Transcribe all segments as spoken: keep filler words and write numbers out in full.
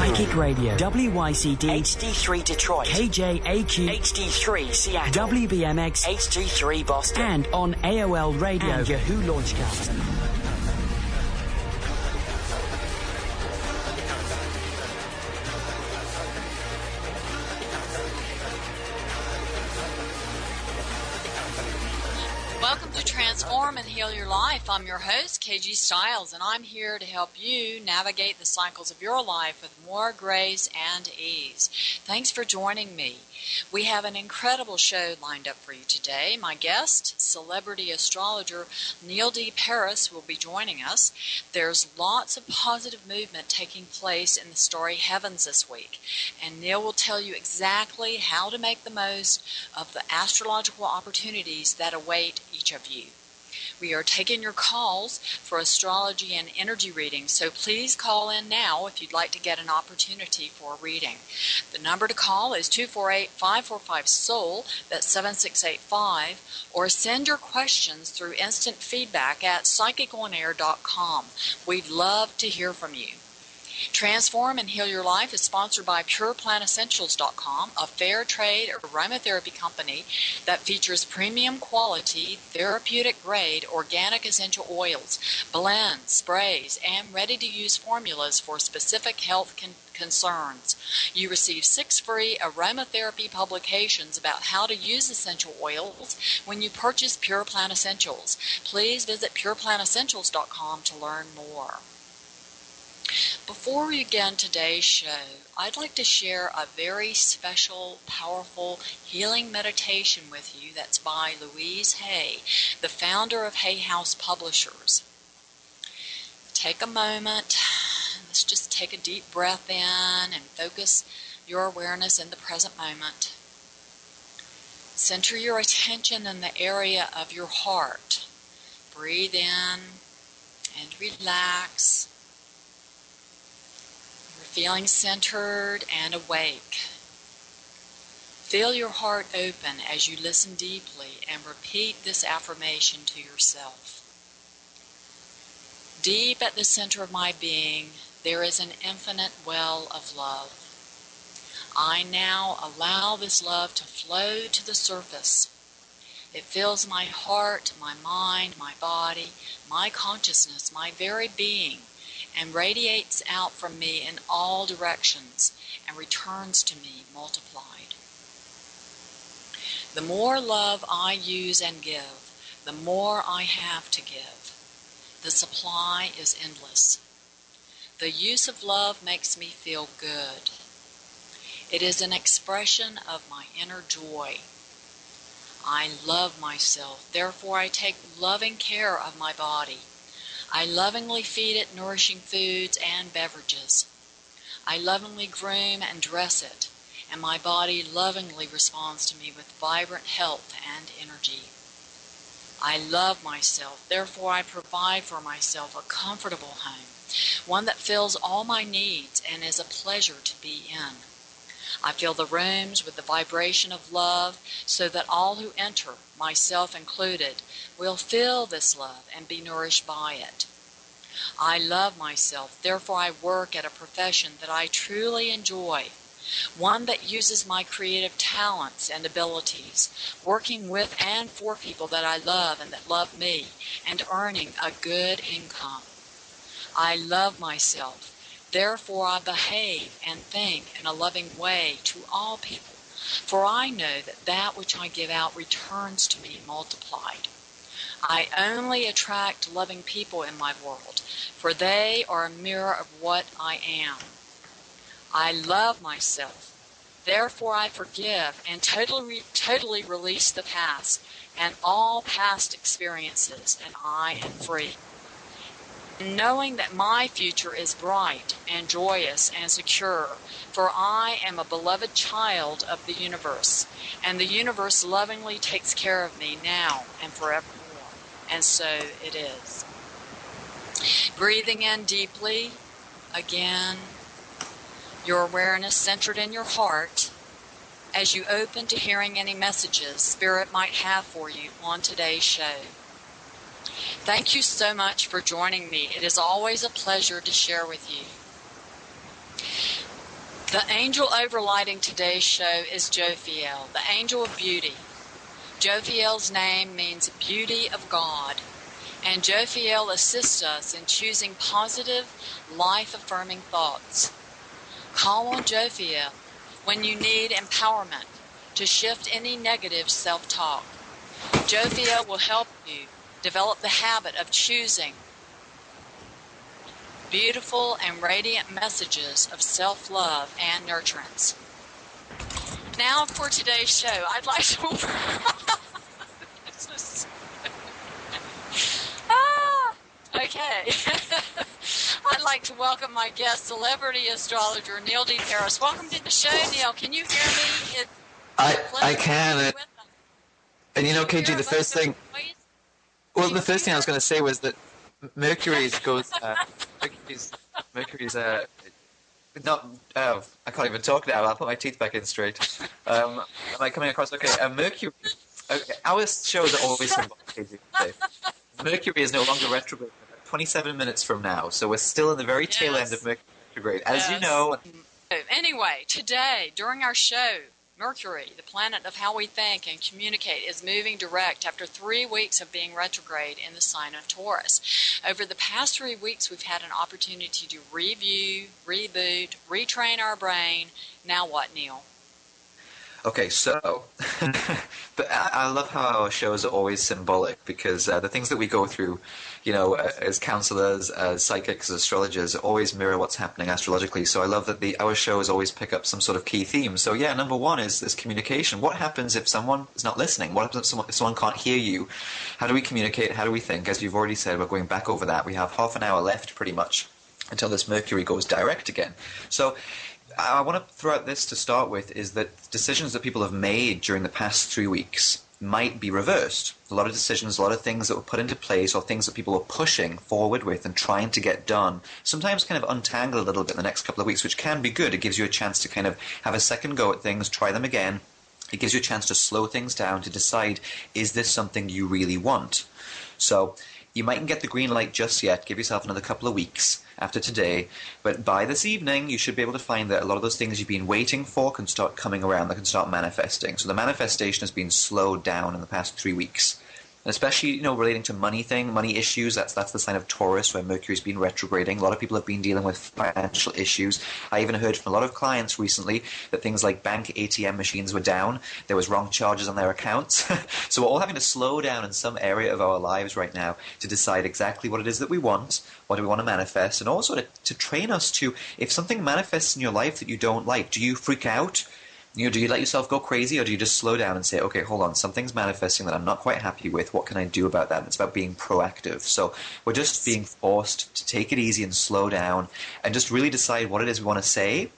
Psychic Radio, W Y C D, H D three Detroit, K J A Q, H D three Seattle, W B M X, H D three Boston, and on A O L Radio and Yahoo Launchcast. Heal Your Life. I'm your host, K G Styles, and I'm here to help you navigate the cycles of your life with more grace and ease. Thanks for joining me. We have an incredible show lined up for you today. My guest, celebrity astrologer Neil D. Paris, will be joining us. There's lots of positive movement taking place in the starry heavens this week, and Neil will tell you exactly how to make the most of the astrological opportunities that await each of you. We are taking your calls for astrology and energy readings, so please call in now if you'd like to get an opportunity for a reading. The number to call is two four eight, five four five, S O U L, that's seven six eight five, or send your questions through instant feedback at Psychic On Air dot com. We'd love to hear from you. Transform and Heal Your Life is sponsored by Pure Plant Essentials dot com, a fair trade aromatherapy company that features premium quality, therapeutic grade organic essential oils, blends, sprays, and ready-to-use formulas for specific health con- concerns. You receive six free aromatherapy publications about how to use essential oils when you purchase Pure Plant Essentials. Please visit Pure Plant Essentials dot com to learn more. Before we begin today's show, I'd like to share a very special, powerful healing meditation with you that's by Louise Hay, the founder of Hay House Publishers. Take a moment. Let's just take a deep breath in and focus your awareness in the present moment. Center your attention in the area of your heart. Breathe in and relax. Feeling centered and awake. Feel your heart open as you listen deeply and repeat this affirmation to yourself. Deep at the center of my being, there is an infinite well of love. I now allow this love to flow to the surface. It fills my heart, my mind, my body, my consciousness, my very being, and radiates out from me in all directions and returns to me multiplied. The more love I use and give, the more I have to give. The supply is endless. The use of love makes me feel good. It is an expression of my inner joy. I love myself, therefore I take loving care of my body. I lovingly feed it nourishing foods and beverages. I lovingly groom and dress it, and my body lovingly responds to me with vibrant health and energy. I love myself, therefore I provide for myself a comfortable home, one that fills all my needs and is a pleasure to be in. I fill the rooms with the vibration of love so that all who enter, myself included, will feel this love and be nourished by it. I love myself, therefore I work at a profession that I truly enjoy, one that uses my creative talents and abilities, working with and for people that I love and that love me, and earning a good income. I love myself. Therefore I behave and think in a loving way to all people, for I know that that which I give out returns to me multiplied. I only attract loving people in my world, for they are a mirror of what I am. I love myself. Therefore I forgive and totally, totally release the past and all past experiences, and I am free. Knowing that my future is bright and joyous and secure, for I am a beloved child of the universe, and the universe lovingly takes care of me now and forevermore, and so it is. Breathing in deeply, again, your awareness centered in your heart, as you open to hearing any messages Spirit might have for you on today's show. Thank you so much for joining me. It is always a pleasure to share with you. The angel overlighting today's show is Jophiel, the angel of beauty. Jophiel's name means beauty of God, and Jophiel assists us in choosing positive, life-affirming thoughts. Call on Jophiel when you need empowerment to shift any negative self-talk. Jophiel will help you develop the habit of choosing beautiful and radiant messages of self-love and nurturance. Now for today's show, I'd like to... ah, okay. I'd like to welcome my guest, celebrity astrologer Neil D. Paris. Welcome to the show, Neil. Can you hear me? It's I, I can. And you know, K G, the first thing... Well, the first thing I was going to say was that Mercury's goes... Uh, Mercury's, Mercury's uh, not, oh, I can't even talk now. I'll put my teeth back in straight. Um, am I coming across okay? Uh, Mercury, okay, our shows are always symbolic. Mercury is no longer retrograde twenty-seven minutes from now, so we're still in the very yes. tail end of Mercury retrograde, as yes. you know. Anyway, today, during our show, Mercury, the planet of how we think and communicate, is moving direct after three weeks of being retrograde in the sign of Taurus. Over the past three weeks, we've had an opportunity to review, reboot, retrain our brain. Now what, Neil? Okay, so, but I, I love how our shows are always symbolic, because uh, the things that we go through, you know, as counselors, as psychics, as astrologers, always mirror what's happening astrologically. So I love that the our shows always pick up some sort of key theme. So yeah, number one is this communication. What happens if someone is not listening? What happens if someone, if someone can't hear you? How do we communicate? How do we think? As you've already said, we're going back over that. We have half an hour left, pretty much, until this Mercury goes direct again. So I want to throw out this to start with, is that decisions that people have made during the past three weeks might be reversed. A lot of decisions, a lot of things that were put into place, or things that people were pushing forward with and trying to get done, sometimes kind of untangle a little bit in the next couple of weeks, which can be good. It gives you a chance to kind of have a second go at things, try them again. It gives you a chance to slow things down, to decide, is this something you really want? So you mightn't get the green light just yet. Give yourself another couple of weeks after today. But by this evening, you should be able to find that a lot of those things you've been waiting for can start coming around. They can start manifesting. So the manifestation has been slowed down in the past three weeks. And especially, you know, relating to money thing, money issues, that's that's the sign of Taurus, where Mercury's been retrograding. A lot of people have been dealing with financial issues. I even heard from a lot of clients recently that things like bank A T M machines were down. There was wrong charges on their accounts. So we're all having to slow down in some area of our lives right now to decide exactly what it is that we want, what do we want to manifest, and also to, to train us to, if something manifests in your life that you don't like, do you freak out? You know, do you let yourself go crazy, or do you just slow down and say, okay, hold on, something's manifesting that I'm not quite happy with. What can I do about that? And it's about being proactive. So we're just being forced to take it easy and slow down and just really decide what it is we want to say,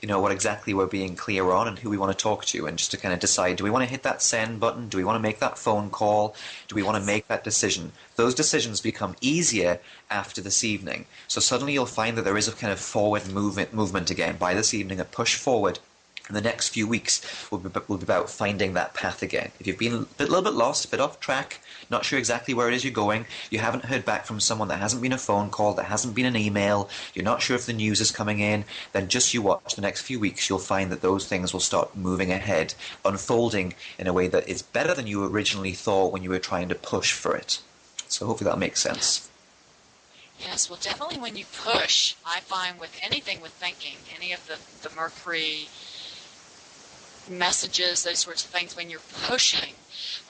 you know, what exactly we're being clear on and who we want to talk to, and just to kind of decide, do we want to hit that send button? Do we want to make that phone call? Do we want to make that decision? Those decisions become easier after this evening. So suddenly you'll find that there is a kind of forward movement, movement again. By this evening, a push forward. And the next few weeks will be, will be about finding that path again. If you've been a bit, little bit lost, a bit off track, not sure exactly where it is you're going, you haven't heard back from someone, there hasn't been a phone call, there hasn't been an email, you're not sure if the news is coming in, then just you watch the next few weeks, you'll find that those things will start moving ahead, unfolding in a way that is better than you originally thought when you were trying to push for it. So hopefully that makes sense. Yes, well, definitely when you push, I find with anything with thinking, any of the, the Mercury messages, those sorts of things, when you're pushing,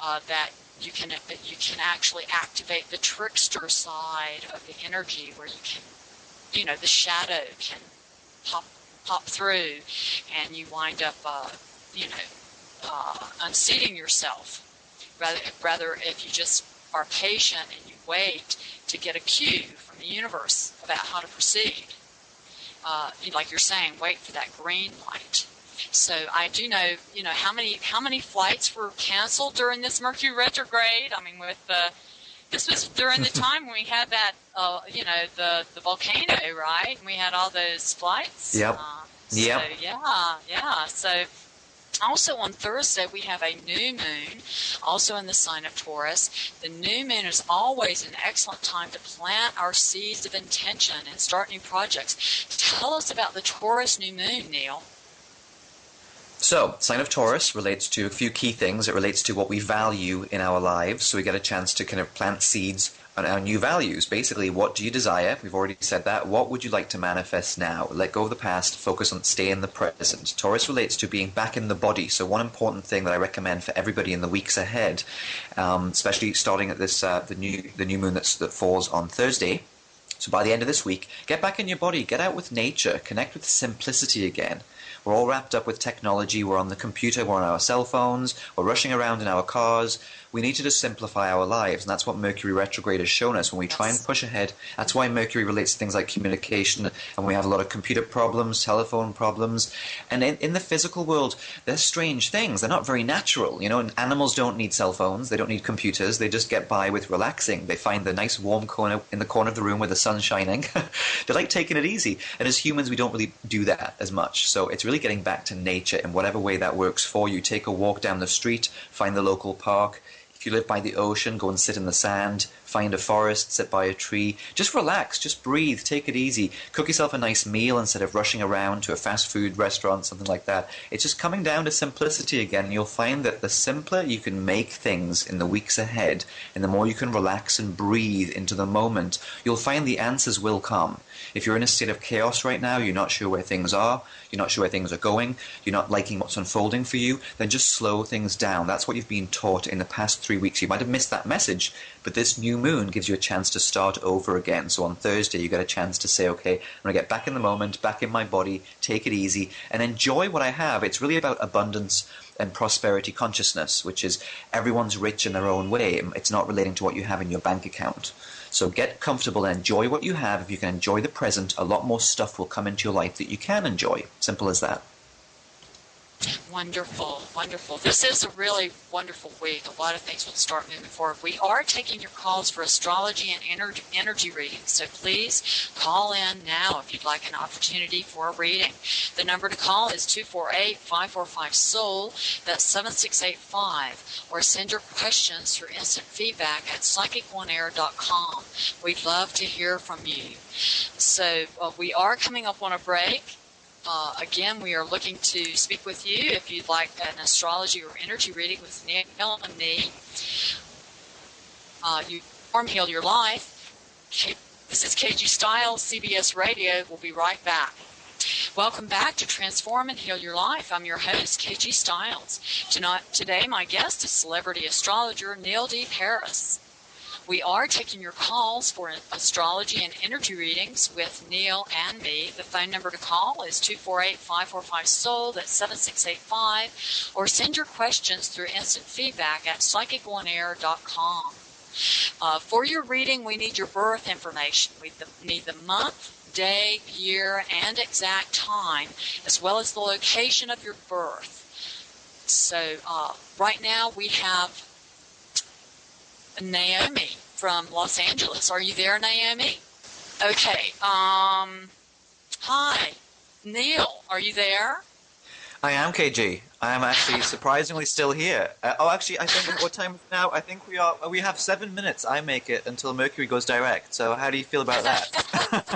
uh, that you can that you can actually activate the trickster side of the energy, where you can, you know, the shadow can pop pop through, and you wind up, uh, you know, uh, unseating yourself. Rather, rather, if you just are patient and you wait to get a cue from the universe about how to proceed, uh, like you're saying, wait for that green light. So I do know, you know, how many how many flights were canceled during this Mercury retrograde. I mean, with the, this was during the time when we had that, uh, you know, the, the volcano, right? And we had all those flights. Yep. Uh, so, yep. Yeah, yeah. So Also on Thursday, we have a new moon, also in the sign of Taurus. The new moon is always an excellent time to plant our seeds of intention and start new projects. Tell us about the Taurus new moon, Neil. So, sign of Taurus relates to a few key things. It relates to what we value in our lives, so we get a chance to kind of plant seeds on our new values. Basically, what do you desire? We've already said that. What would you like to manifest now? Let go of the past, focus on stay in the present. Taurus relates to being back in the body. So one important thing that I recommend for everybody in the weeks ahead, um, especially starting at this uh, the new the new moon that's, that falls on Thursday. So by the end of this week, get back in your body, get out with nature, connect with simplicity again. We're all wrapped up with technology. We're on the computer. We're on our cell phones. We're rushing around in our cars. We need to just simplify our lives, and that's what Mercury retrograde has shown us. When we yes. try and push ahead, that's why Mercury relates to things like communication, and we have a lot of computer problems, telephone problems. And in, in the physical world, they're strange things. They're not very natural. You know, and animals don't need cell phones. They don't need computers. They just get by with relaxing. They find the nice warm corner in the corner of the room where the sun's shining. They like taking it easy. And as humans, we don't really do that as much. So it's really getting back to nature in whatever way that works for you. Take a walk down the street, find the local park. If you live by the ocean, go and sit in the sand, find a forest, sit by a tree. Just relax, just breathe, take it easy. Cook yourself a nice meal instead of rushing around to a fast food restaurant, something like that. It's just coming down to simplicity again. You'll find that the simpler you can make things in the weeks ahead, and the more you can relax and breathe into the moment, you'll find the answers will come. If you're in a state of chaos right now, you're not sure where things are, you're not sure where things are going, you're not liking what's unfolding for you, then just slow things down. That's what you've been taught in the past three weeks. You might have missed that message, but this new moon gives you a chance to start over again. So on Thursday, you get a chance to say, okay, I'm going to get back in the moment, back in my body, take it easy, and enjoy what I have. It's really about abundance and prosperity consciousness, which is everyone's rich in their own way. It's not relating to what you have in your bank account. So get comfortable and enjoy what you have. If you can enjoy the present, a lot more stuff will come into your life that you can enjoy. Simple as that. Wonderful, wonderful. This is a really wonderful week. A lot of things will start moving forward. We are taking your calls for astrology and energy, energy readings, so please call in now if you'd like an opportunity for a reading. The number to call is two four eight, five four five, S O U L. That's seven six eight five. Or send your questions for instant feedback at Psychic On Air dot com. We'd love to hear from you. So uh, we are coming up on a break. Uh, again, we are looking to speak with you if you'd like an astrology or energy reading with Neil and me. Uh, you form heal your life. This is K G Styles, C B S Radio. We'll be right back. Welcome back to Transform and Heal Your Life. I'm your host, K G Styles. Tonight, today, my guest is celebrity astrologer Neil D. Paris. We are taking your calls for astrology and energy readings with Neil and me. The phone number to call is two four eight, five four five, S O U L, that's seven six eight five, or send your questions through instant feedback at Psychic On Air dot com. Uh, for your reading, we need your birth information. We need the month, day, year, and exact time, as well as the location of your birth. So uh, right now we have Naomi from Los Angeles. Are you there, Naomi? Okay. Um, hi. Neil, are you there? I am, K G. I am actually surprisingly still here. Uh, oh, actually, I think what time is now? I think we are. We have seven minutes, I make it, until Mercury goes direct. So how do you feel about that?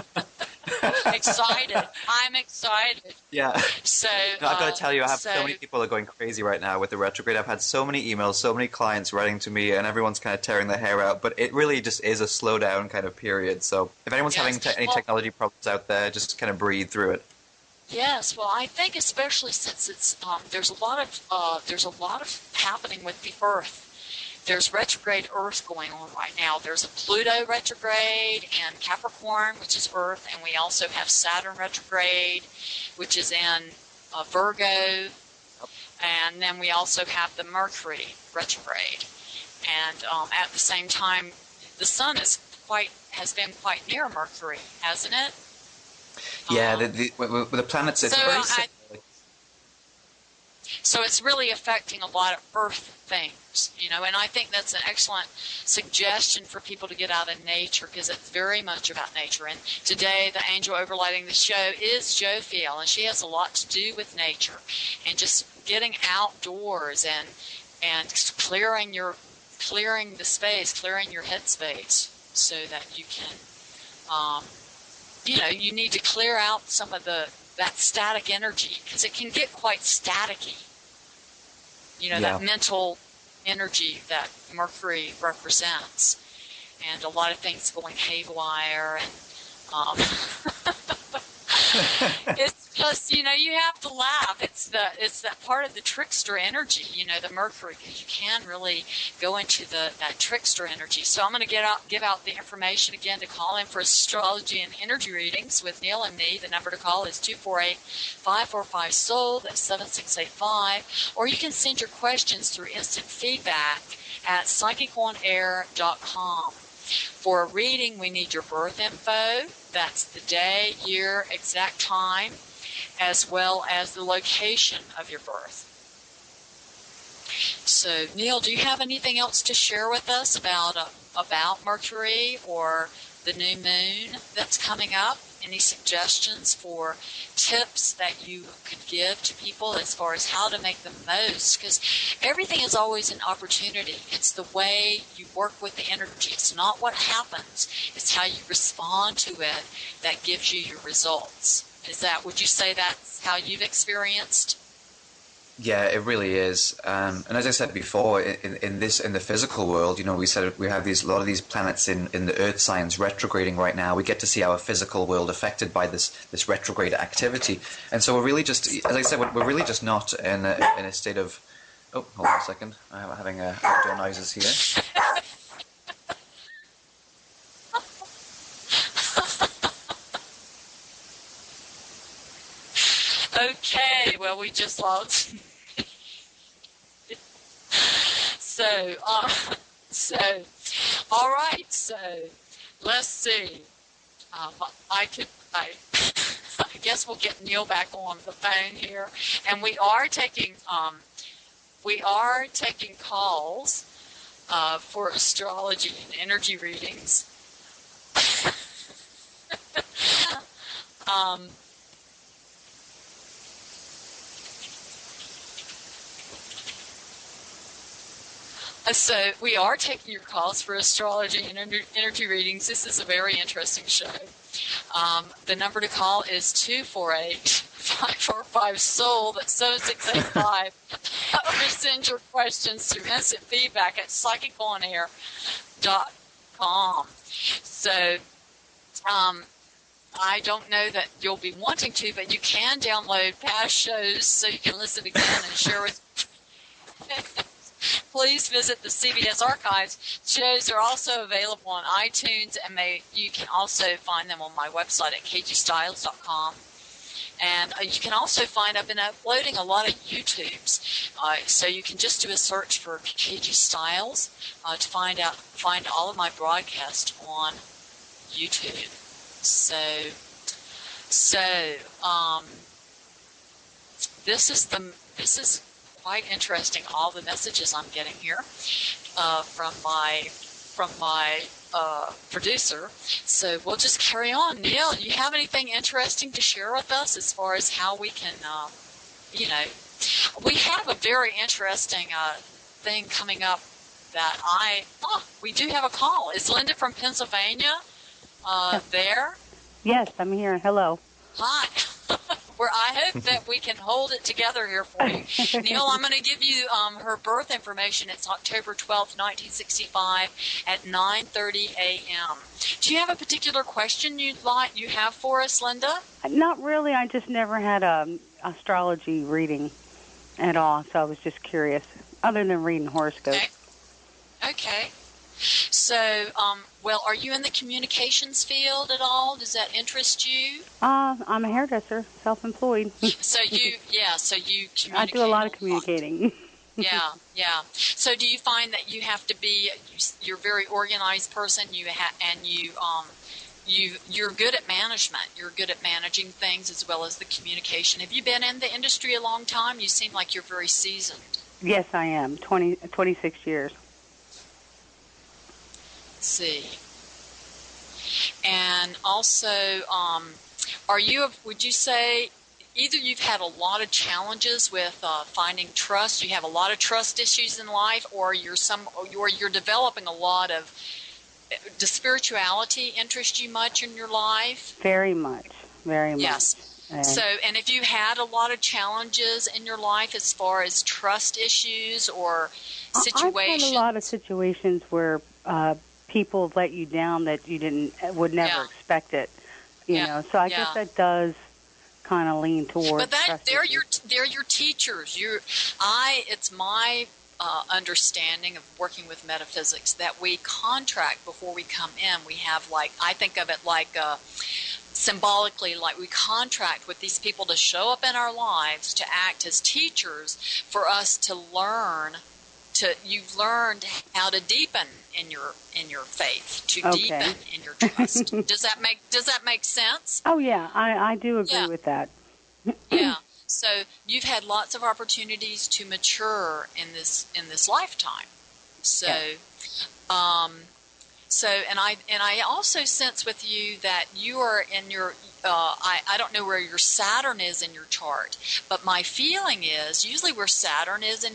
Excited. I'm excited. Yeah. So no, I've got to tell you, I have so, so many people are going crazy right now with the retrograde. I've had so many emails, so many clients writing to me, and everyone's kind of tearing their hair out. But it really just is a slow down kind of period. So if anyone's yes. having te- any well, technology problems out there, just kind of breathe through it. Yes, well, I think especially since it's um, there's a lot of uh, there's a lot of happening with the Earth. There's retrograde Earth going on right now. There's a Pluto retrograde and Capricorn, which is Earth, and we also have Saturn retrograde, which is in uh, Virgo, and then we also have the Mercury retrograde. And um, at the same time, the Sun is quite has been quite near Mercury, hasn't it? Yeah, um, the, the, the planets are so very similar. I, So it's really affecting a lot of earth things, you know, and I think that's an excellent suggestion for people to get out of nature, because it's very much about nature. And today the angel overlighting the show is Jophiel, and she has a lot to do with nature and just getting outdoors and and clearing your clearing the space, clearing your headspace, so that you can, um, you know, you need to clear out some of the that static energy, because it can get quite staticky. You know, yeah. That mental energy that Mercury represents, and a lot of things going haywire. And um, it's just, you know, you have to laugh. It's the it's that part of the trickster energy. You know, the Mercury, you can really go into the that trickster energy. So I'm going to get out give out the information again to call in for astrology and energy readings with Neil and me. The number to call is two four eight, five four five, soul. That's seven six eight five. Or you can send your questions through instant feedback at psychic on air dot com. For a reading, we need your birth info. That's the day, year, exact time, as well as the location of your birth. So, Neil, do you have anything else to share with us about uh, about Mercury or the new moon that's coming up? Any suggestions for tips that you could give to people as far as how to make the most? Because everything is always an opportunity. It's the way you work with the energy. It's not what happens. It's how you respond to it that gives you your results. Is that, would you say that's how you've experienced? Yeah, it really is. Um, and as I said before, in, in this in the physical world, you know, we said we have these a lot of these planets in, in the Earth signs retrograding right now. We get to see our physical world affected by this this retrograde activity. And so we're really just, as I said, we're really just not in a, in a state of. Oh, hold on a second. I'm having uh, outdoor noises here. Okay, well, we just lost. so, uh, so, all right. So, let's see. Um, I could. I, I guess we'll get Neil back on the phone here, and we are taking. Um, we are taking calls uh, for astrology and energy readings. um. So we are taking your calls for astrology and energy readings. This is a very interesting show. Um, the number to call is two four eight, five four five, soul. That's seven six eight five. Or send your questions to instant feedback at psychic on air dot com. So um, I don't know that you'll be wanting to, but you can download past shows so you can listen again and share with Please visit the C B S archives. Shows are also available on iTunes, and they, you can also find them on my website at K G Styles dot com. And you can also find I've been uploading a lot of YouTubes, uh, so you can just do a search for K G Styles uh, to find out find all of my broadcasts on YouTube. So, so um, this is the this is. Quite interesting, all the messages I'm getting here uh, from my from my uh, producer. So we'll just carry on. Neil, do you have anything interesting to share with us as far as how we can, uh, you know, we have a very interesting uh, thing coming up that I, oh, we do have a call. Is Linda from Pennsylvania uh, yes. there? Yes, I'm here. Hello. Hi. Where I hope that we can hold it together here for you. Neil, I'm going to give you um, her birth information. It's October twelfth, nineteen sixty-five at nine thirty a m Do you have a particular question you'd like you have for us, Linda? Not really. I just never had an astrology reading at all, so I was just curious, other than reading horoscopes. Okay. okay. So, um, well, are you in the communications field at all? Does that interest you? Uh, I'm a hairdresser, self-employed. so you, yeah, so you communicate. I do a lot of communicating. yeah, yeah. So do you find that you have to be, you're a very organized person, you ha- and you um, you, you're good at management. You're good at managing things as well as the communication. Have you been in the industry a long time? You seem like you're very seasoned. Yes, I am. twenty, twenty-six years. Let's see. And also, um, are you? Would you say either you've had a lot of challenges with uh, finding trust, you have a lot of trust issues in life, or you're some, or you're developing a lot of. Does spirituality interest you much in your life? Very much, very much. Yes. And so, and if you had a lot of challenges in your life as far as trust issues or situations, I've had a lot of situations where uh, people let you down that you didn't would never yeah. expect it. You yeah. know, so I yeah. guess that does kind of lean towards. But that, they're issues. your they're your teachers. You, I, it's my. Uh, understanding of working with metaphysics that we contract before we come in. We have like, I think of it like uh, symbolically, like we contract with these people to show up in our lives, to act as teachers for us to learn. To You've learned how to deepen in your in your faith, to okay. deepen in your trust. Does that make Does that make sense? Oh yeah, I, I do agree yeah. with that. yeah. So you've had lots of opportunities to mature in this in this lifetime. So, yeah. um, so and I and I also sense with you that you are in your. Uh, I I don't know where your Saturn is in your chart, but my feeling is usually where Saturn is in.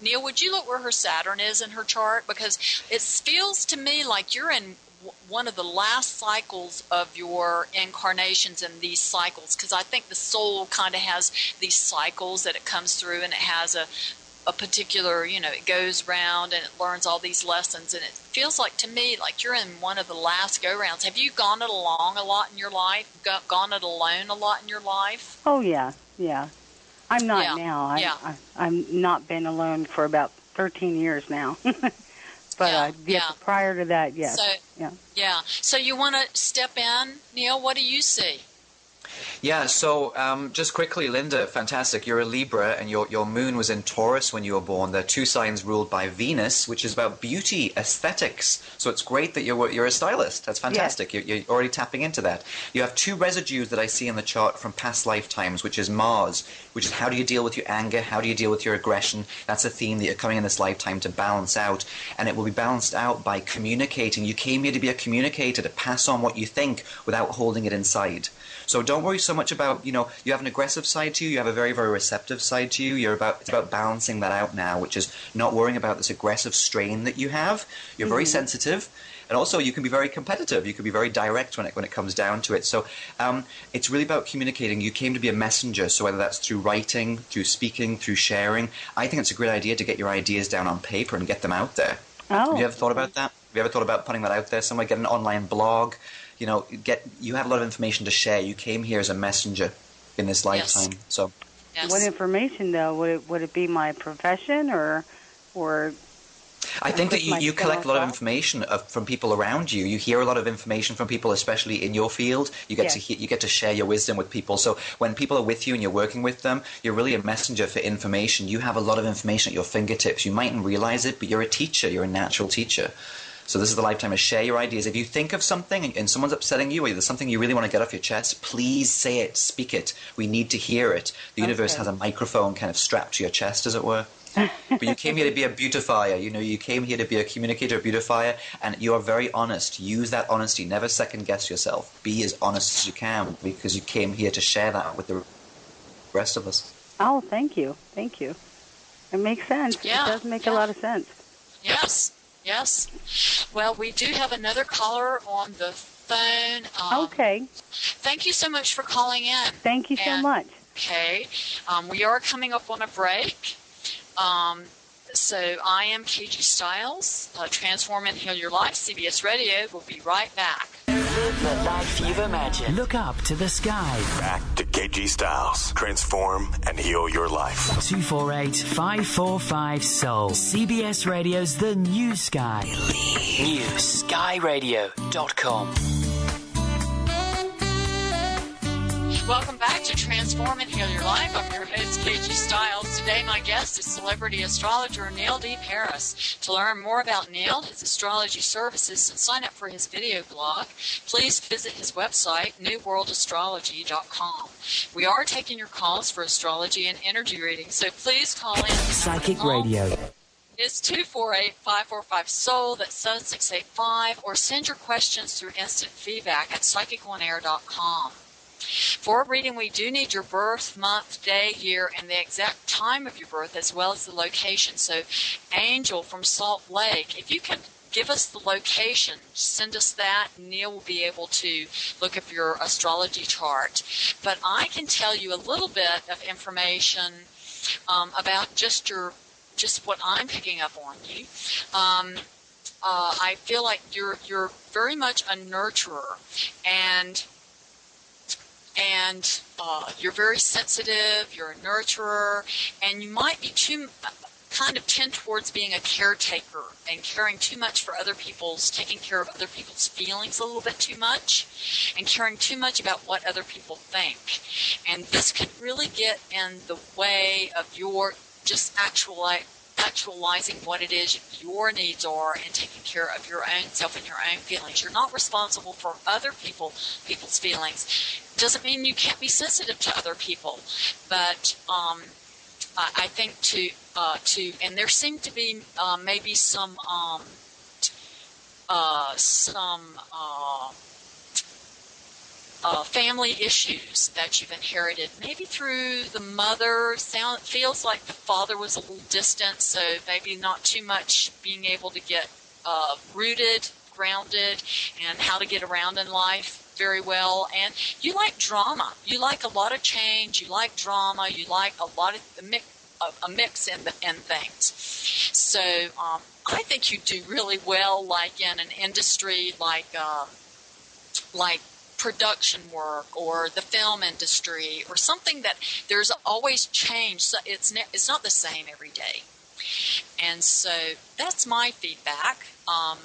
Neil, would you look where her Saturn is in her chart? Because it feels to me like you're in one of the last cycles of your incarnations in these cycles, because I think the soul kind of has these cycles that it comes through, and it has a, a particular, you know, it goes round and it learns all these lessons, and it feels like to me like you're in one of the last go-rounds. Have you gone it along a lot in your life? Go, gone it alone a lot in your life? Oh, yeah, yeah. I'm not yeah. now. I, yeah. I, I've not been alone for about thirteen years now. But yeah, uh, yeah, yeah. prior to that, yes. So, yeah. yeah. So you want to step in, Neil? What do you see? Yeah, so um, just quickly, Linda, fantastic. You're a Libra, and your, your moon was in Taurus when you were born. They're two signs ruled by Venus, which is about beauty, aesthetics. So it's great that you're, you're a stylist. That's fantastic. Yes. You're, you're already tapping into that. You have two residues that I see in the chart from past lifetimes, which is Mars, which is how do you deal with your anger? How do you deal with your aggression? That's a theme that you're coming in this lifetime to balance out, and it will be balanced out by communicating. You came here to be a communicator, to pass on what you think without holding it inside. So don't worry so much about, you know, you have an aggressive side to you, you have a very, very receptive side to you. You're about, it's about balancing that out now, which is not worrying about this aggressive strain that you have. You're mm-hmm. very sensitive. And also, you can be very competitive. You can be very direct when it when it comes down to it. So um, it's really about communicating. You came to be a messenger, so whether that's through writing, through speaking, through sharing, I think it's a great idea to get your ideas down on paper and get them out there. Oh. Have you ever thought about that? Have you ever thought about putting that out there somewhere? Get an online blog. You know, get you have a lot of information to share. You came here as a messenger in this lifetime. Yes. So, yes. What information though? Would it, would it be my profession or, or? I think that you, you collect a lot of information of, from people around you. You hear a lot of information from people, especially in your field. You get yes. to hear, you get to share your wisdom with people. So when people are with you and you're working with them, you're really a messenger for information. You have a lot of information at your fingertips. You mightn't realize it, but you're a teacher. You're a natural teacher. So this is the lifetime to share your ideas. If you think of something and someone's upsetting you, or there's something you really want to get off your chest, please say it, speak it. We need to hear it. The universe okay. has a microphone kind of strapped to your chest, as it were. But you came here to be a beautifier. You know, you came here to be a communicator, a beautifier, and you are very honest. Use that honesty. Never second-guess yourself. Be as honest as you can, because you came here to share that with the rest of us. Oh, thank you. Thank you. It makes sense. Yeah. It does make yeah. a lot of sense. Yes. Yes. Well, we do have another caller on the phone. Um, okay. Thank you so much for calling in. Thank you and, so much. Okay. Um, we are coming up on a break. Um, so I am K G Styles, uh, Transform and Heal Your Life, C B S Radio. We'll be right back. Live the life you've imagined. Look up to the sky. Back to K G Styles. Transform and heal your life. two four eight, five four five, S O U L. C B S Radio's The New Sky. new sky radio dot com. Welcome back to Transform and Heal Your Life. I'm your host, K G Styles. Today my guest is celebrity astrologer Neil D. Paris. To learn more about Neil, his astrology services, and sign up for his video blog, please visit his website, new world astrology dot com. We are taking your calls for astrology and energy readings, so please call in. Psychic Radio. It's two four eight, five four five, S O U L, that's seven six eight five, or send your questions through instant feedback at psychic on air dot com. For a reading, we do need your birth, month, day, year, and the exact time of your birth, as well as the location. So, Angel from Salt Lake, if you can give us the location, send us that. Neil will be able to look up your astrology chart. But I can tell you a little bit of information um, about just your, just what I'm picking up on you. Um, uh, I feel like you're you're very much a nurturer, and. And uh, you're very sensitive, you're a nurturer, and you might be too, kind of tend towards being a caretaker and caring too much for other people's, taking care of other people's feelings a little bit too much, and caring too much about what other people think. And this could really get in the way of your just actuali- actualizing what it is your needs are and taking care of your own self and your own feelings. You're not responsible for other people, people's feelings. Doesn't mean you can't be sensitive to other people, but um, I, I think to uh, to and there seem to be uh, maybe some um, uh, some uh, uh, family issues that you've inherited, maybe through the mother. Sound feels like the father was a little distant, so maybe not too much being able to get uh, rooted, grounded, and how to get around in life very well. And you like drama. You like a lot of change. You like drama. You like a lot of the mix, a mix in the in things. So um, I think you do really well, like in an industry like uh, like production work or the film industry or something that there's always change. So it's ne- it's not the same every day. And so that's my feedback. Um,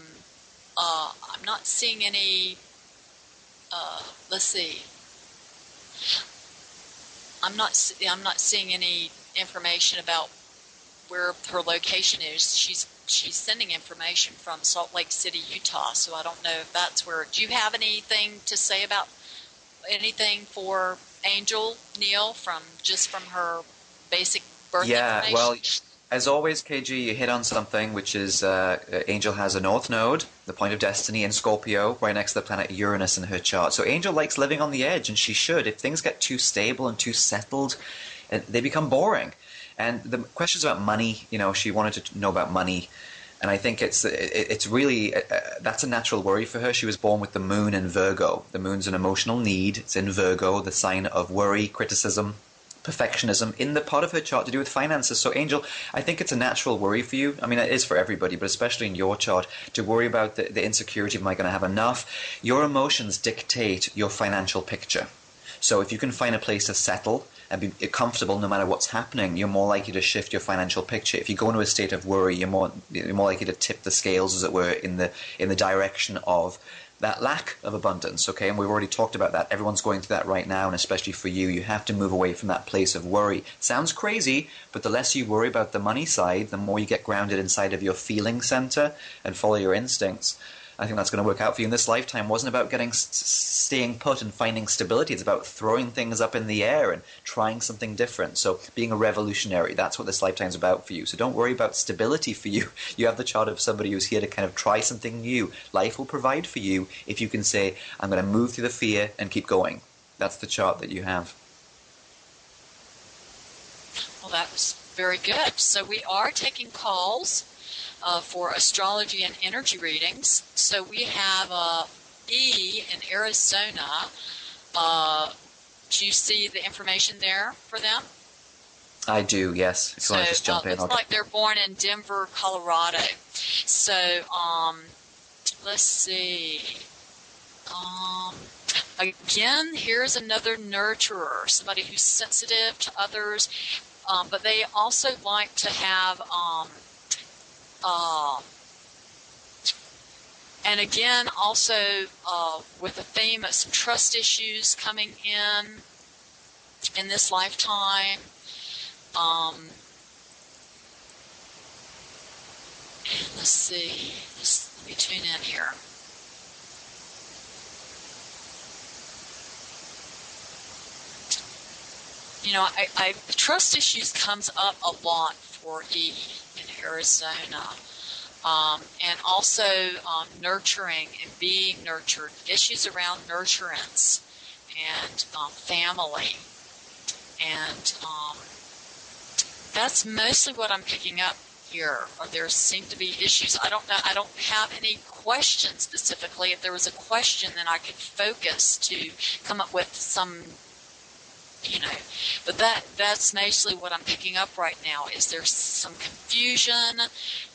uh, I'm not seeing any. Uh, let's see. I'm not. I'm not seeing any information about where her location is. She's she's sending information from Salt Lake City, Utah. So I don't know if that's where. Do you have anything to say about anything for Angel Neil from just from her basic birth yeah, information? Yeah. Well, as always, K G, you hit on something, which is uh, Angel has a north node, the point of destiny, in Scorpio, right next to the planet Uranus in her chart. So Angel likes living on the edge, and she should. If things get too stable and too settled, they become boring. And the questions about money, you know, she wanted to know about money. And I think it's it's really, uh, that's a natural worry for her. She was born with the moon in Virgo. The moon's an emotional need. It's in Virgo, the sign of worry, criticism, perfectionism, in the part of her chart to do with finances. So Angel, I think it's a natural worry for you. I mean, it is for everybody, but especially in your chart, to worry about the, the insecurity of am I going to have enough. Your emotions dictate your financial picture. So if you can find a place to settle and be comfortable no matter what's happening, you're more likely to shift your financial picture. If you go into a state of worry, you're more you're more likely to tip the scales, as it were, in the in the direction of that lack of abundance, okay? And we've already talked about that. Everyone's going through that right now, and especially for you, you have to move away from that place of worry. Sounds crazy, but the less you worry about the money side, the more you get grounded inside of your feeling center and follow your instincts. I think that's going to work out for you in this lifetime. It wasn't about getting staying put and finding stability. It's about throwing things up in the air and trying something different. So being a revolutionary, that's what this lifetime's about for you. So don't worry about stability for you. You have the chart of somebody who's here to kind of try something new. Life will provide for you if you can say, I'm going to move through the fear and keep going. That's the chart that you have. Well, that was very good. So we are taking calls. Uh, for astrology and energy readings. So we have uh, E in Arizona. Uh, do you see the information there for them? I do, yes. If so, you want to just jump uh, in, it looks like they're born in Denver, Colorado. So um, let's see. Um, again, here's another nurturer, somebody who's sensitive to others, um, but they also like to have... Um, Um, and again, also uh, with the theme of some trust issues coming in in this lifetime, um, Let's see. Just let me tune in here. You know, I, I trust issues comes up a lot for E in Arizona, um, and also um, nurturing and being nurtured, issues around nurturance and um, family, and um, that's mostly what I'm picking up here. There seem to be issues. I don't know. I don't have any questions specifically. If there was a question, then I could focus to come up with some. You know, but that that's mostly what I'm picking up right now. Is there's some confusion?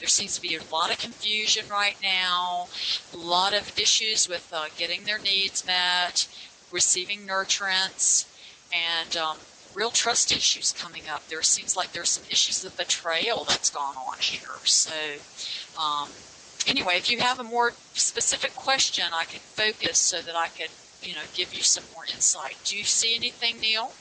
There seems to be a lot of confusion right now. A lot of issues with uh, getting their needs met, receiving nurturance, and um, real trust issues coming up. There seems like there's some issues of betrayal that's gone on here. So, um, anyway, if you have a more specific question, I could focus so that I could, you know, give you some more insight. Do you see anything, Neil?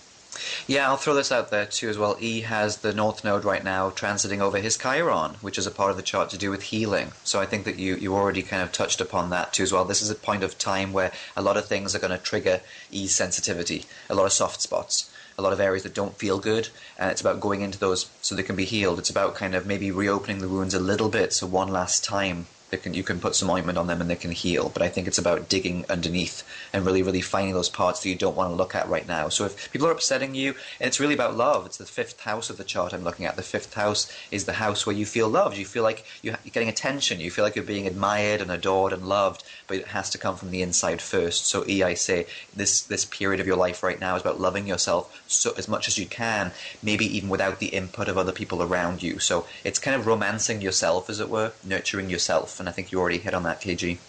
Yeah, I'll throw this out there too as well. E has the North Node right now transiting over his Chiron, which is a part of the chart to do with healing. So I think that you, you already kind of touched upon that too as well. This is a point of time where a lot of things are going to trigger E's sensitivity, a lot of soft spots, a lot of areas that don't feel good, and it's about going into those so they can be healed. It's about kind of maybe reopening the wounds a little bit so one last time. They can, you can put some ointment on them and they can heal. But I think it's about digging underneath and really, really finding those parts that you don't want to look at right now. So if people are upsetting you, and it's really about love. It's the fifth house of the chart I'm looking at. The fifth house is the house where you feel loved. You feel like you're getting attention. You feel like you're being admired and adored and loved, but it has to come from the inside first. So E, I say, this, this period of your life right now is about loving yourself so, as much as you can, maybe even without the input of other people around you. So it's kind of romancing yourself, as it were, nurturing yourself. And I think you already hit on that, K G.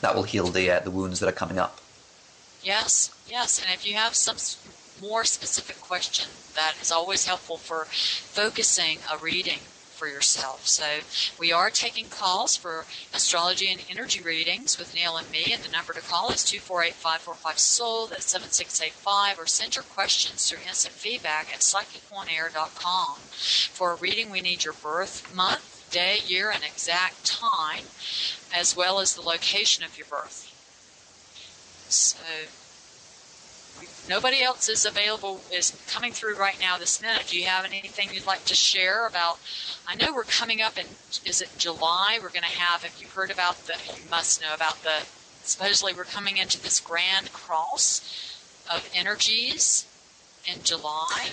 That will heal the uh, the wounds that are coming up. Yes, yes. And if you have some more specific question, that is always helpful for focusing a reading for yourself. So we are taking calls for astrology and energy readings with Neil and me. And the number to call is two four eight, five four five, S O U L. That's seven six eight five. Or send your questions through instant feedback at Psychic On Air dot com. For a reading, we need your birth month, day, year, and exact time, as well as the location of your birth. So nobody else is available, is coming through right now this minute. Do you have anything you'd like to share about? I know we're coming up in, is it July? We're going to have, if you've heard about the, you must know about the, supposedly we're coming into this grand cross of energies in July.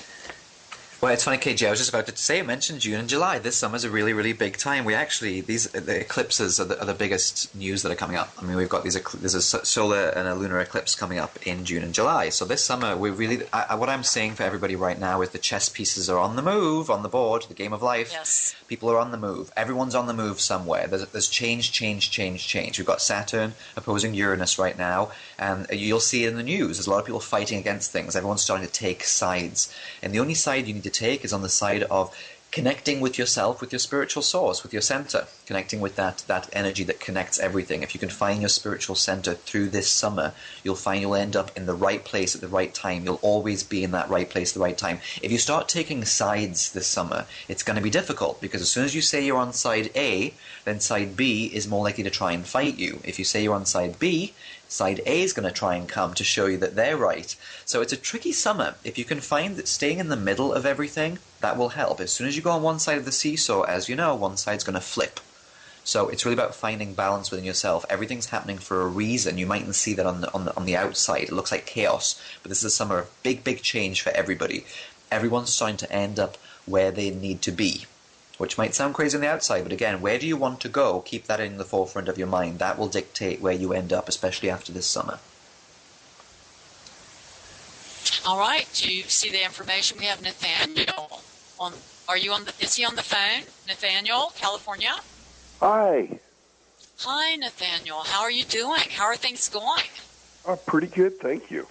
Well, it's funny, K J, I was just about to say, I mentioned June and July. This summer's a really, really big time. We actually, these the eclipses are the, are the biggest news that are coming up. I mean, we've got these, there's a solar and a lunar eclipse coming up in June and July. So this summer, we really, I, what I'm saying for everybody right now is the chess pieces are on the move, on the board, the game of life. Yes. People are on the move. Everyone's on the move somewhere. There's, there's change, change, change, change. We've got Saturn opposing Uranus right now. And you'll see it in the news. There's a lot of people fighting against things. Everyone's starting to take sides. And the only side you need to take is on the side of connecting with yourself, with your spiritual source, with your center, connecting with that that energy that connects everything. If you can find your spiritual center through this summer, you'll find you'll end up in the right place at the right time. You'll always be in that right place at the right time. If you start taking sides this summer, it's going to be difficult, because as soon as you say you're on side A, then side B is more likely to try and fight you. If you say you're on side B, side A is going to try and come to show you that they're right. So it's a tricky summer. If you can find that staying in the middle of everything, that will help. As soon as you go on one side of the seesaw, as you know, one side's going to flip. So it's really about finding balance within yourself. Everything's happening for a reason. You mightn't see that on the, on the, on the outside. It looks like chaos, but this is a summer of big, big change for everybody. Everyone's starting to end up where they need to be, which might sound crazy on the outside, but again, where do you want to go? Keep that in the forefront of your mind. That will dictate where you end up, especially after this summer. All right. Do you see the information? We have Nathaniel. On, are you on the, is he on the phone? Nathaniel, California? Hi. Hi, Nathaniel. How are you doing? How are things going? Uh, pretty good, thank you.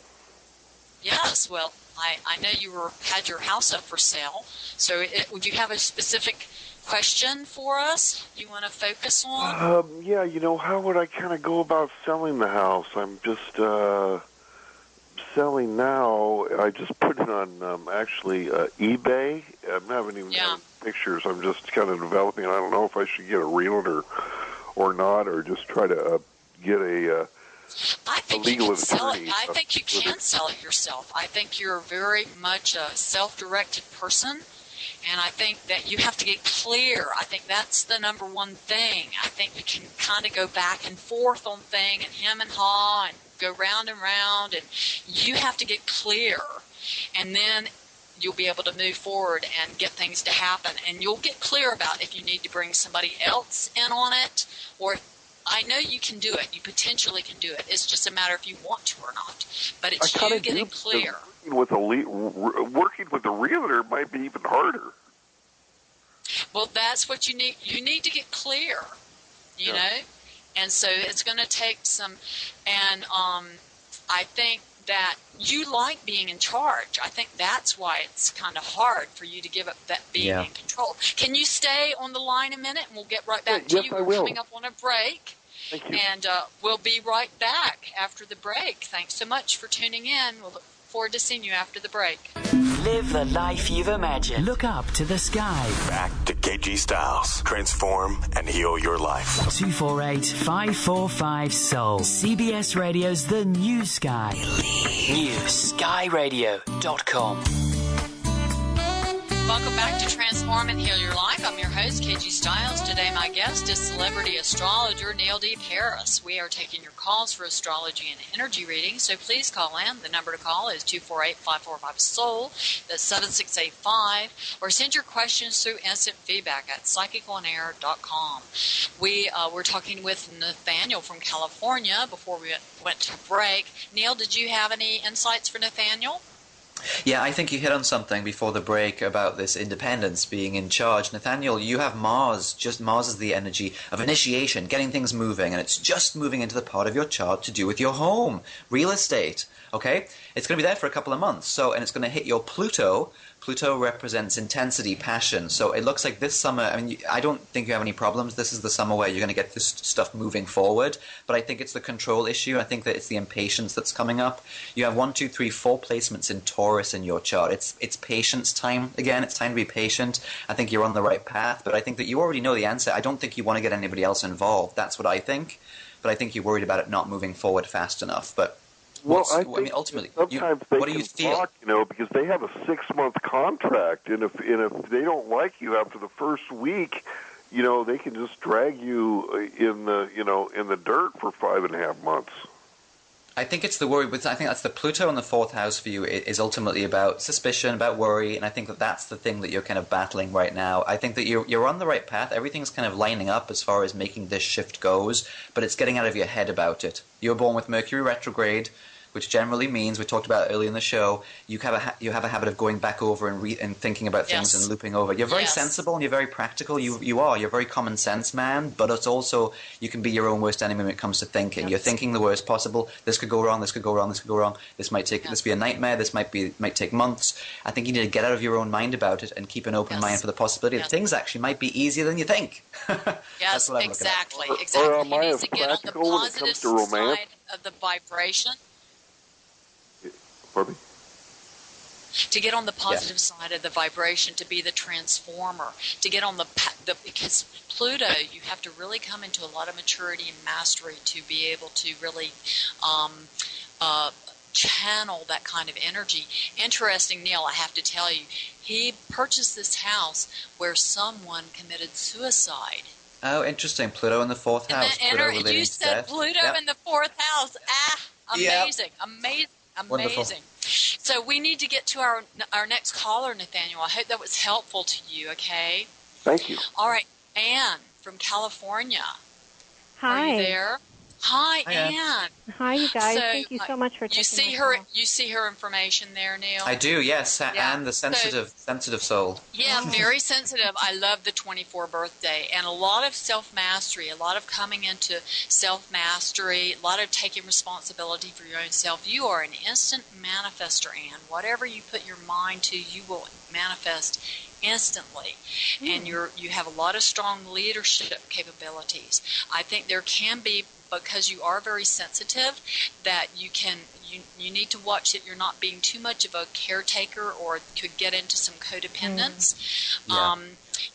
Yes, well, I, I know you were had your house up for sale, so it, would you have a specific question for us you want to focus on? Um, yeah, you know, how would I kind of go about selling the house? I'm just uh, selling now. I just put it on um, actually uh, eBay. I haven't even yeah. gotten pictures. I'm just kind of developing. I don't know if I should get a real or or not, or just try to uh, get a. Uh, I think you can sell it. I think you can sell it yourself. I think you're very much a self-directed person, and I think that you have to get clear. I think that's the number one thing. I think you can kind of go back and forth on thing and hem and haw and go round and round, and you have to get clear, and then you'll be able to move forward and get things to happen, and you'll get clear about if you need to bring somebody else in on it, or if I know you can do it. You potentially can do it. It's just a matter if you want to or not. But it's you getting clear. With a le- working with a realtor might be even harder. Well, that's what you need. You need to get clear, you yeah. know. And so it's going to take some. And um, I think that you like being in charge. I think that's why it's kind of hard for you to give up that being yeah. in control. Can you stay on the line a minute, and we'll get right back yeah, to yes, you. I We're will. coming up on a break. Thank you. And uh, we'll be right back after the break. Thanks so much for tuning in. We'll look forward to seeing you after the break. Live the life you've imagined. Look up to the sky. Back to K G Styles. Transform and heal your life. two four eight, five four five, S O U L. C B S Radio's The New Sky. New Sky Radio dot com. Welcome back to Transform and Heal Your Life. I'm your host, K G Styles. Today my guest is celebrity astrologer Neil D. Paris. We are taking your calls for astrology and energy readings, so please call in. The number to call is two four eight, five four five, S O U L. That's seven six eight five. Or send your questions through instant feedback at Psychic On Air dot com. We uh, were talking with Nathaniel from California before we went to break. Neil, did you have any insights for Nathaniel? Yeah, I think you hit on something before the break about this independence, being in charge. Nathaniel, you have Mars. Just Mars is the energy of initiation, getting things moving, and it's just moving into the part of your chart to do with your home, real estate, okay? It's going to be there for a couple of months, so and it's going to hit your Pluto. Pluto represents intensity, passion, so it looks like this summer, I mean, I don't think you have any problems. This is the summer where you're going to get this stuff moving forward, but I think it's the control issue. I think that it's the impatience that's coming up. You have one, two, three, four placements in Taurus in your chart. It's it's patience time. Again, it's time to be patient. I think you're on the right path, but I think that you already know the answer. I don't think you want to get anybody else involved. That's what I think, but I think you're worried about it not moving forward fast enough, but... Well, I, think I mean, ultimately, sometimes you, they what do you can block, you know, because they have a six-month contract, and if and if they don't like you after the first week, you know, they can just drag you in the you know in the dirt for five and a half months. I think it's the worry, but I think that's the Pluto in the fourth house for you is ultimately about suspicion, about worry, and I think that that's the thing that you're kind of battling right now. I think that you're, you're on the right path. Everything's kind of lining up as far as making this shift goes, but it's getting out of your head about it. You're born with Mercury retrograde, which generally means, we talked about earlier in the show, you have a ha- you have a habit of going back over and re- and thinking about things yes. and looping over. You're very yes. sensible and you're very practical. You you are. You're a very common sense man, but it's also, you can be your own worst enemy when it comes to thinking. Yes. You're thinking the worst possible. This could go wrong. This could go wrong. This could go wrong. This might take yes. this be a nightmare. This might be might take months. I think you need to get out of your own mind about it and keep an open yes. mind for the possibility yes. that things actually might be easier than you think. yes, exactly. Exactly. Or, or am I as practical when it comes to romance? You need to get on the positive side of the vibration. Pardon me? To get on the positive yeah. side of the vibration, to be the transformer, to get on the, the because Pluto, you have to really come into a lot of maturity and mastery to be able to really um, uh, channel that kind of energy. Interesting, Neil, I have to tell you, he purchased this house where someone committed suicide. Oh, interesting. Pluto in the fourth and house. Pluto inter- you said death. Pluto yep. in the fourth house. Ah, amazing, yep. amazing. Amazing. Wonderful. So we need to get to our our next caller, Nathaniel. I hope that was helpful to you, okay? Thank you. All right, Anne from California. Hi. Are you there? Hi, Hi Anne. Anne. Hi, you guys. So, Thank you so much for taking you see her. Call. You see her information there, Neil? I do, yes. Yeah. Anne, the sensitive so, sensitive soul. Yeah, very sensitive. I love the twenty-four birthday. And a lot of self-mastery, a lot of coming into self-mastery, a lot of taking responsibility for your own self. You are an instant manifester, Anne. Whatever you put your mind to, you will manifest instantly, mm. and you're you have a lot of strong leadership capabilities. I think there can be, because you are very sensitive, that you can you, you need to watch that you're not being too much of a caretaker or could get into some codependence. Mm. Yeah. Um,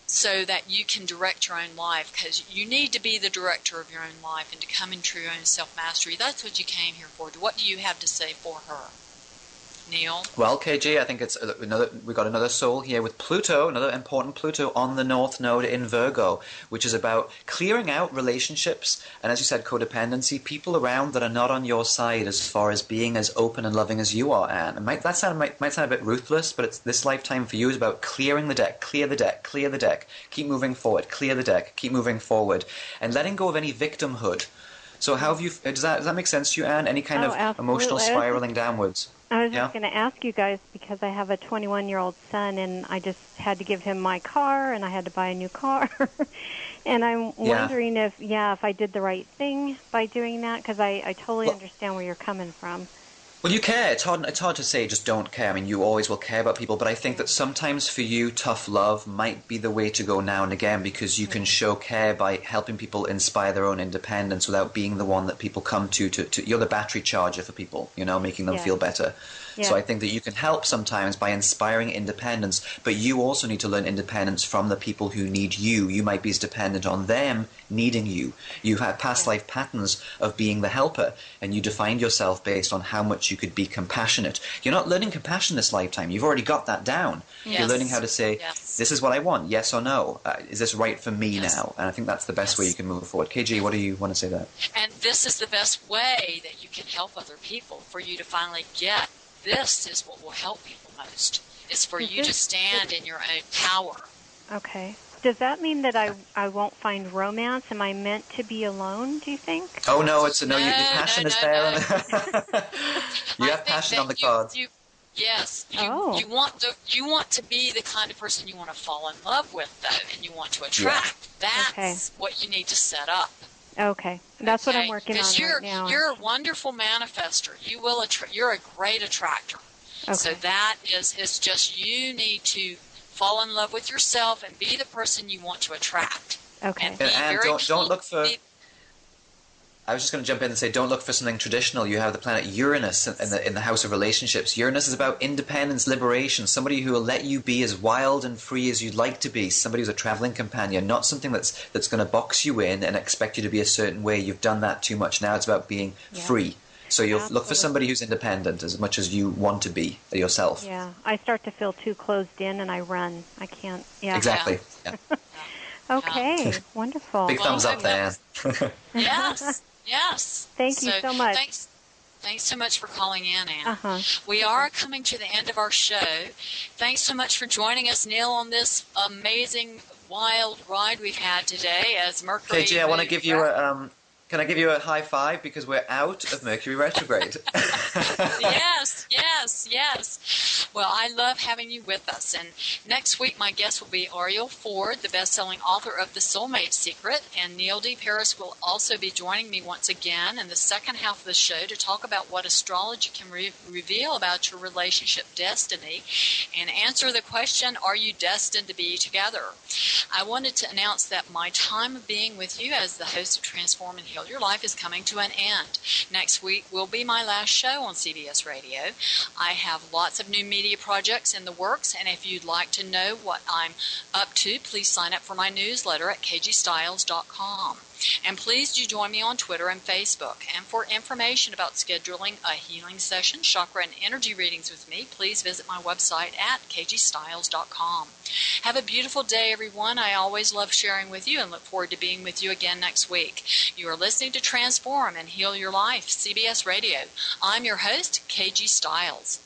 so that you can direct your own life, because you need to be the director of your own life and to come into your own self-mastery. That's what you came here for. What do you have to say for her, Neil? Well, K G, I think it's another. We got another soul here with Pluto, another important Pluto on the North Node in Virgo, which is about clearing out relationships and, as you said, codependency, people around that are not on your side as far as being as open and loving as you are, Anne. It might that sound might, might sound a bit ruthless, but it's this lifetime for you is about clearing the deck, clear the deck, clear the deck, keep moving forward, clear the deck, keep moving forward, and letting go of any victimhood. So, how have you? Does that does that make sense to you, Anne? Any kind oh, of absolutely. emotional spiraling downwards? I was yeah. just going to ask you guys, because I have a twenty-one-year-old son, and I just had to give him my car, and I had to buy a new car. And I'm yeah. wondering if, yeah, if I did the right thing by doing that, because I, I totally well, understand where you're coming from. Well, you care. It's hard, it's hard to say just don't care. I mean, you always will care about people, but I think that sometimes for you, tough love might be the way to go now and again, because you can show care by helping people inspire their own independence without being the one that people come to. to, to you're the battery charger for people, you know, making them yeah. feel better. Yeah. So I think that you can help sometimes by inspiring independence, but you also need to learn independence from the people who need you. You might be as dependent on them needing you. You have past yeah. life patterns of being the helper, and you defined yourself based on how much you could be compassionate. You're not learning compassion this lifetime. You've already got that down. Yes. You're learning how to say, yes. this is what I want, yes or no. Uh, is this right for me yes. now? And I think that's the best yes. way you can move forward. K G, what do you want to say there? And this is the best way that you can help other people, for you to finally get this is what will help people most. It's for is you this, to stand this, in your own power. Okay. Does that mean that I I won't find romance? Am I meant to be alone, do you think? Oh, no, it's a no. no your passion no, no, is there. No. You have passion on the cards. You, yes. You, oh. you, want to, you want to be the kind of person you want to fall in love with, though, and you want to attract. Yeah. That's okay. what you need to set up. Okay. That's okay? what I'm working on you're, right now. You're a wonderful manifester. You will attra- you're a great attractor. Okay. So that is, it's just you need to fall in love with yourself and be the person you want to attract. Okay. And, and, and don't, don't look for... I was just going to jump in and say, don't look for something traditional. You have the planet Uranus in the in the house of relationships. Uranus is about independence, liberation, somebody who will let you be as wild and free as you'd like to be, somebody who's a traveling companion, not something that's that's going to box you in and expect you to be a certain way. You've done that too much. Now it's about being yeah. free. So you'll Absolutely. look for somebody who's independent as much as you want to be yourself. Yeah, I start to feel too closed in and I run. I can't. Yeah. Exactly. Yeah. Okay, yeah. Wonderful. Big thumbs up there. Yes. Yes. Thank you so, so much. Thanks, thanks so much for calling in, Anne. Uh-huh. We are coming to the end of our show. Thanks so much for joining us, Neil, on this amazing wild ride we've had today as Mercury. K G, I want to give you a. Um, can I give you a high five because we're out of Mercury retrograde? Yes, yes, yes. Well, I love having you with us. And next week, my guest will be Ariel Ford, the best-selling author of The Soulmate Secret. And Neil D. Paris will also be joining me once again in the second half of the show to talk about what astrology can re- reveal about your relationship destiny and answer the question, are you destined to be together? I wanted to announce that my time of being with you as the host of Transform and Heal Your Life is coming to an end. Next week will be my last show on C B S Radio. I have lots of new media projects in the works, and if you'd like to know what I'm up to, please sign up for my newsletter at K G Styles dot com. And please do join me on Twitter and Facebook. And for information about scheduling a healing session, chakra, and energy readings with me, please visit my website at K G Styles dot com. Have a beautiful day, everyone. I always love sharing with you and look forward to being with you again next week. You are listening to Transform and Heal Your Life, C B S Radio. I'm your host, K G Styles.